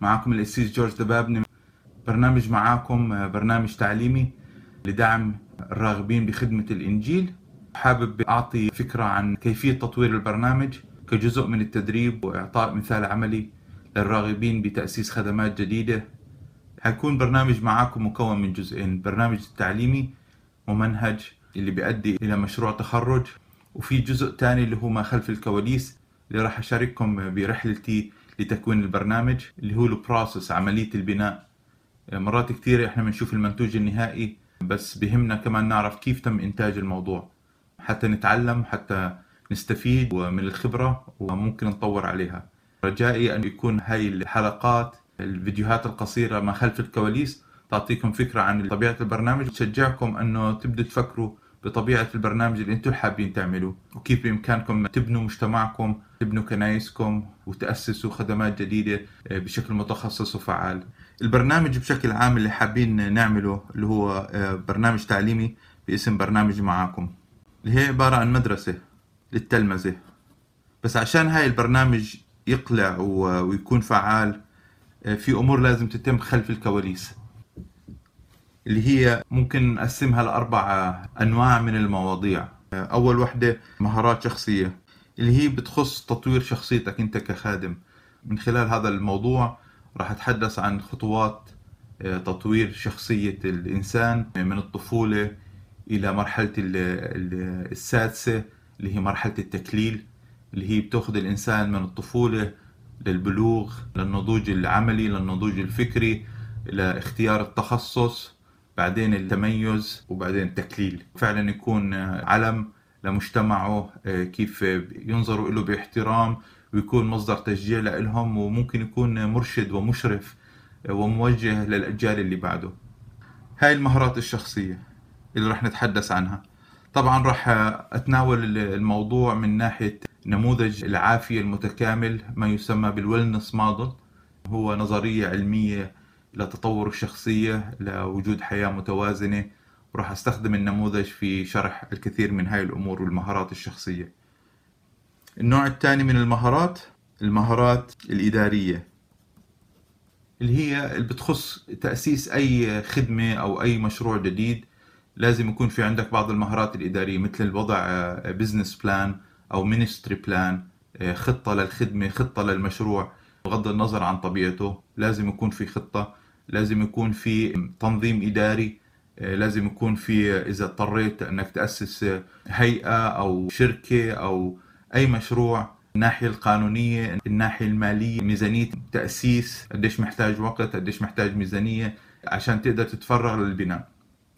معاكم الأستاذ جورج دبابني. برنامج تعليمي لدعم الراغبين بخدمة الإنجيل. حابب أعطي فكرة عن كيفية تطوير البرنامج كجزء من التدريب وإعطاء مثال عملي للراغبين بتأسيس خدمات جديدة. هيكون برنامج معاكم مكون من جزئين: برنامج التعليمي ومنهج اللي بيؤدي إلى مشروع تخرج، وفي جزء تاني اللي هو ما خلف الكواليس اللي راح أشارككم برحلتي لتكوين البرنامج، اللي هو البروسس، عملية البناء. مرات كتير احنا بنشوف المنتوج النهائي، بس بهمنا كمان نعرف كيف تم إنتاج الموضوع حتى نتعلم، حتى نستفيد من الخبرة وممكن نطور عليها. رجائي أن يكون هاي الحلقات، الفيديوهات القصيرة ما خلف الكواليس، تعطيكم فكرة عن طبيعة البرنامج، تشجعكم أنه تبدوا تفكروا بطبيعة البرنامج اللي أنتم حابين تعملوه، وكيف بإمكانكم تبنوا مجتمعكم، تبنوا كنايسكم، وتأسسوا خدمات جديدة بشكل متخصص وفعال. البرنامج بشكل عام اللي حابين نعمله اللي هو برنامج تعليمي باسم برنامج معاكم، اللي هي عبارة عن مدرسة للتلمذة. بس عشان هاي البرنامج يقلع ويكون فعال، في أمور لازم تتم خلف الكواليس، اللي هي ممكن نقسمها لأربع أنواع من المواضيع. أول واحدة مهارات شخصية، اللي هي بتخص تطوير شخصيتك أنت كخادم. من خلال هذا الموضوع راح أتحدث عن خطوات تطوير شخصية الإنسان من الطفولة إلى مرحلة السادسة اللي هي مرحلة التكليل، اللي هي بتأخذ الإنسان من الطفولة للبلوغ، للنضوج العملي، للنضوج الفكري، لاختيار التخصص، بعدين التميز، وبعدين التكليل. فعلا يكون علم لمجتمعه، كيف ينظروا له باحترام، ويكون مصدر تشجيع لهم، وممكن يكون مرشد ومشرف وموجه للأجيال اللي بعده. هاي المهارات الشخصية اللي راح نتحدث عنها. طبعا راح أتناول الموضوع من ناحية نموذج العافية المتكامل، ما يسمى بالويلنس موديل. هو نظرية علمية لتطور الشخصية لوجود حياة متوازنة، وراح أستخدم النموذج في شرح الكثير من هاي الأمور والمهارات الشخصية. النوع الثاني من المهارات الإدارية، اللي هي اللي بتخص تأسيس أي خدمة أو أي مشروع جديد. لازم يكون في عندك بعض المهارات الإدارية، مثل الوضع بزنس بلان أو مينستري بلان، خطة للخدمة، خطة للمشروع، بغض النظر عن طبيعته. لازم يكون في خطة، لازم يكون في تنظيم إداري، لازم يكون في، إذا اضطريت أنك تأسس هيئة أو شركة أو أي مشروع، الناحية القانونية، الناحية المالية، ميزانية تأسيس، قديش محتاج وقت، قديش محتاج ميزانية عشان تقدر تتفرغ للبناء.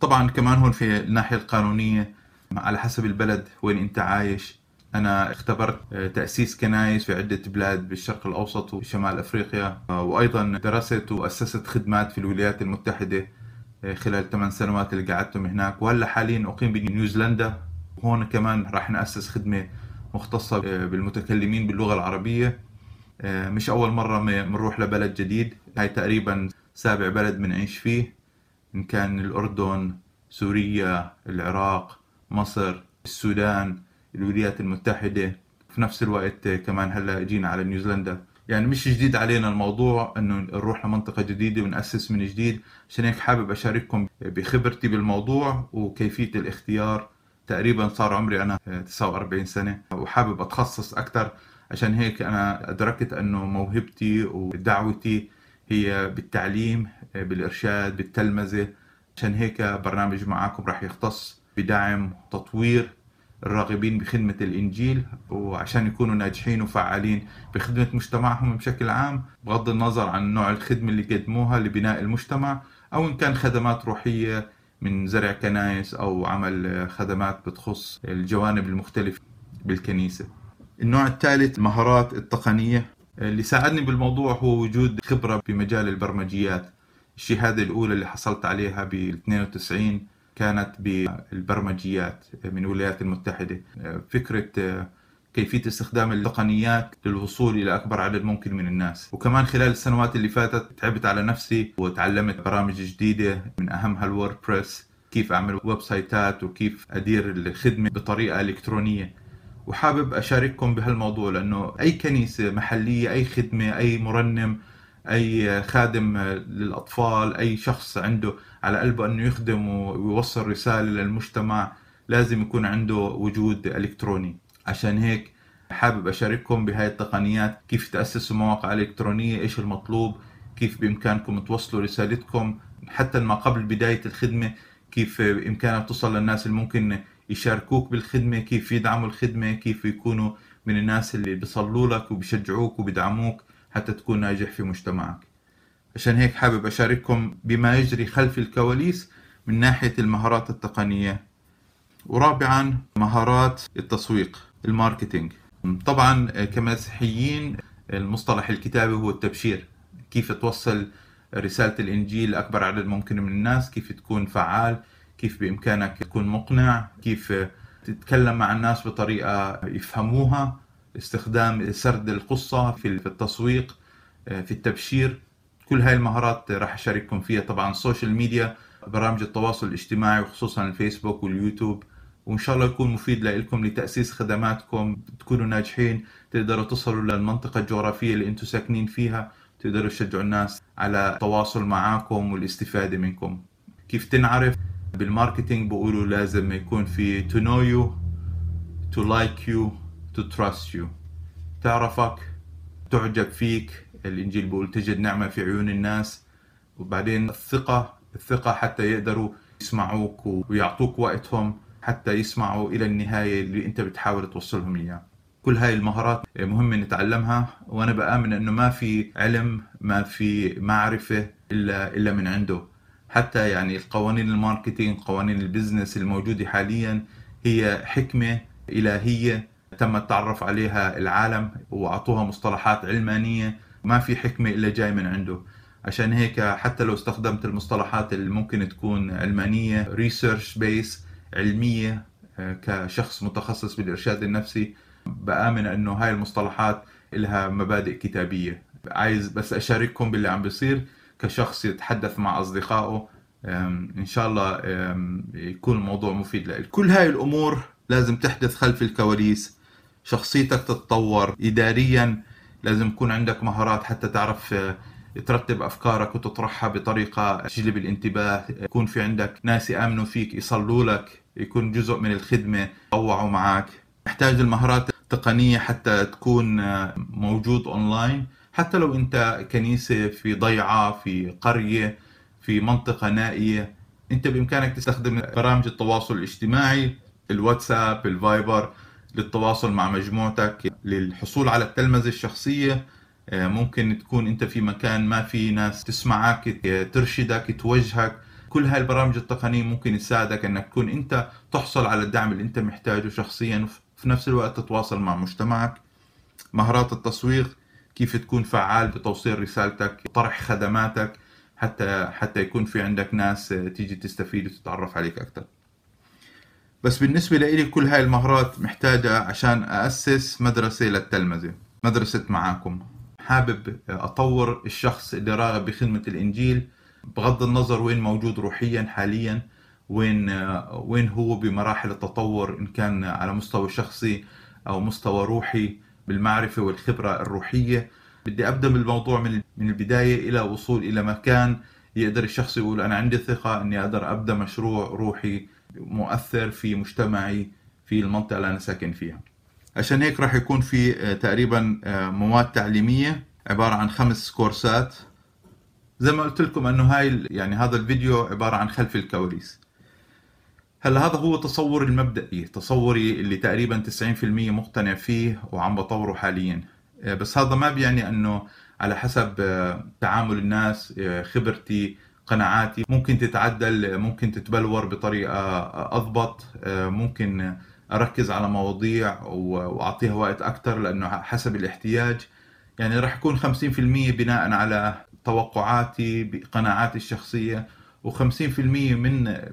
طبعا كمان هون في الناحية القانونية على حسب البلد وين أنت عايش. أنا اختبرت تأسيس كنايس في عدة بلاد بالشرق الأوسط وشمال أفريقيا، وأيضا درست وأسست خدمات في الولايات المتحدة خلال 8 سنوات اللي قعدتهم هناك، وهلا حاليا أقيم بنيوزيلندا. وهون كمان راح نأسس خدمة مختصة بالمتكلمين باللغة العربية. مش أول مرة بنروح لبلد جديد، هاي تقريبا 7 بلد بنعيش فيه، إن كان الأردن، سوريا، العراق، مصر، السودان، الولايات المتحدة. في نفس الوقت كمان هلا جينا على نيوزيلندا. يعني مش جديد علينا الموضوع انه نروح لمنطقة جديدة ونأسس من جديد. عشان هيك حابب اشارككم بخبرتي بالموضوع وكيفية الاختيار. تقريبا صار عمري انا 49 سنة، وحابب اتخصص اكثر. عشان هيك انا ادركت انه موهبتي ودعوتي هي بالتعليم، بالارشاد، بالتلمذة. عشان هيك برنامج معاكم راح يختص بدعم تطوير الراغبين بخدمة الإنجيل، وعشان يكونوا ناجحين وفعالين بخدمة مجتمعهم بشكل عام، بغض النظر عن نوع الخدمة اللي قدموها لبناء المجتمع، أو إن كان خدمات روحية من زرع كنائس، أو عمل خدمات بتخص الجوانب المختلفة بالكنيسة. النوع الثالث المهارات التقنية. اللي ساعدني بالموضوع هو وجود خبرة بمجال البرمجيات. الشهادة الأولى اللي حصلت عليها بال92 كانت بالبرمجيات من الولايات المتحدة. فكرة كيفية استخدام التقنيات للوصول إلى أكبر عدد ممكن من الناس. وكمان خلال السنوات اللي فاتت تعبت على نفسي وتعلمت برامج جديدة، من أهمها الوردبريس، كيف أعمل ويب سايتات وكيف أدير الخدمة بطريقة إلكترونية. وحابب أشارككم بهالموضوع لأنه أي كنيسة محلية، أي خدمة، أي مرنم، أي خادم للأطفال، أي شخص عنده على قلبه أنه يخدم ويوصل رسالة للمجتمع لازم يكون عنده وجود إلكتروني. عشان هيك حابب أشارككم بهاي التقنيات، كيف تأسسوا مواقع إلكترونية، إيش المطلوب، كيف بإمكانكم توصلوا رسالتكم حتى ما قبل بداية الخدمة، كيف بإمكانك توصل للناس اللي ممكن يشاركوك بالخدمة، كيف يدعموا الخدمة، كيف يكونوا من الناس اللي بيصلوا لك وبيشجعوك وبيدعموك حتى تكون ناجح في مجتمعك. عشان هيك حابب أشارككم بما يجري خلف الكواليس من ناحية المهارات التقنية. ورابعا مهارات التسويق، الماركتينج. طبعا كمسيحيين المصطلح الكتابي هو التبشير، كيف توصل رسالة الإنجيل لأكبر عدد ممكن من الناس، كيف تكون فعال، كيف بإمكانك تكون مقنع، كيف تتكلم مع الناس بطريقة يفهموها، استخدام سرد القصة في التسويق، في التبشير. كل هاي المهارات راح أشارككم فيها. طبعا السوشيال ميديا، برامج التواصل الاجتماعي وخصوصا الفيسبوك واليوتيوب، وإن شاء الله يكون مفيد لكم لتأسيس خدماتكم، تكونوا ناجحين، تقدروا تصلوا للمنطقة الجغرافية اللي أنتوا ساكنين فيها، تقدروا تشجعوا الناس على التواصل معاكم والاستفادة منكم. كيف تنعرف بالماركتينج؟ بقولوا لازم يكون في to know you, to like you, to trust you. تعرفك، تعجب فيك، الإنجيل بقول تجد نعمة في عيون الناس. وبعدين الثقة حتى يقدروا يسمعوك ويعطوك وقتهم حتى يسمعوا إلى النهاية اللي أنت بتحاول توصلهم إياه. كل هاي المهارات مهمة نتعلمها، وأنا بآمن أنه ما في علم، ما في معرفة إلا من عنده. حتى يعني القوانين الماركتينج، قوانين البزنس الموجودة حاليا هي حكمة إلهية تم التعرف عليها العالم وعطوها مصطلحات علمانية، ما في حكمة إلا جاي من عنده. عشان هيك حتى لو استخدمت المصطلحات اللي ممكن تكون علمانية، ريسيرش بيس، علمية، كشخص متخصص بالإرشاد النفسي، بآمن أنه هاي المصطلحات لها مبادئ كتابية. عايز بس أشارككم باللي عم بيصير كشخص يتحدث مع أصدقائه، إن شاء الله يكون الموضوع مفيد لك. كل هاي الأمور لازم تحدث خلف الكواليس. شخصيتك تتطور إداريا، لازم يكون عندك مهارات حتى تعرف ترتب أفكارك وتطرحها بطريقة تجلب الانتباه، يكون في عندك ناس يأمنوا فيك، يصلوا لك، يكون جزء من الخدمة، يطوعوا معك. تحتاج المهارات التقنية حتى تكون موجود أونلاين، حتى لو أنت كنيسة في ضيعة، في قرية، في منطقة نائية، أنت بإمكانك تستخدم برامج التواصل الاجتماعي، الواتساب، الفايبر، للتواصل مع مجموعتك، للحصول على التلمذة الشخصية. ممكن تكون أنت في مكان ما في ناس تسمعك، ترشدك، توجهك. كل هاي البرامج التقنية ممكن تساعدك أنك تكون أنت تحصل على الدعم اللي أنت محتاجه شخصياً، في نفس الوقت تتواصل مع مجتمعك. مهارات التسويق، كيف تكون فعال بتوصيل رسالتك، طرح خدماتك حتى يكون في عندك ناس تيجي تستفيد وتتعرف عليك أكثر. بس بالنسبة لي كل هاي المهارات محتاجة عشان أأسس مدرسة للتلمذة، مدرسة معاكم. حابب أطور الشخص اللي راغب بخدمة الإنجيل بغض النظر وين موجود روحيا حاليا، وين هو بمراحل التطور، إن كان على مستوى شخصي أو مستوى روحي بالمعرفة والخبرة الروحية. بدي أبدأ بالموضوع من البداية إلى وصول إلى مكان يقدر الشخص يقول أنا عندي ثقة أني أقدر أبدأ مشروع روحي مؤثر في مجتمعي، في المنطقة اللي أنا ساكن فيها. عشان هيك راح يكون في تقريبا مواد تعليمية عبارة عن 5 كورسات. زي ما قلت لكم أنه هاي يعني هذا الفيديو عبارة عن خلف الكواليس. هلا هذا هو تصوري المبدئي، تصوري اللي تقريبا 90% مقتنع فيه وعم بطوره حاليا. بس هذا ما بيعني أنه على حسب تعامل الناس، خبرتي، قناعاتي، ممكن تتعدل، ممكن تتبلور بطريقة أضبط، ممكن أركز على مواضيع وأعطيها وقت أكتر لأنه حسب الاحتياج. يعني راح يكون 50% بناء على توقعاتي بقناعاتي الشخصية، و50%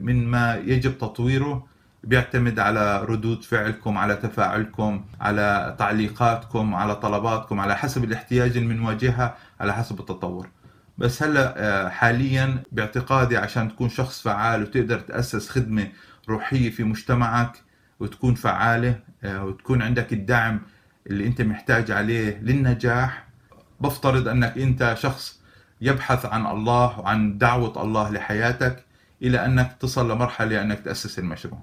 من ما يجب تطويره بيعتمد على ردود فعلكم، على تفاعلكم، على تعليقاتكم، على طلباتكم، على حسب الاحتياج اللي بنواجهها، على حسب التطور. بس هلا حاليا باعتقادي عشان تكون شخص فعال وتقدر تأسس خدمة روحية في مجتمعك وتكون فعالة وتكون عندك الدعم اللي انت محتاج عليه للنجاح، بفترض انك انت شخص يبحث عن الله وعن دعوة الله لحياتك إلى أنك تصل لمرحلة أنك تأسس المشروع.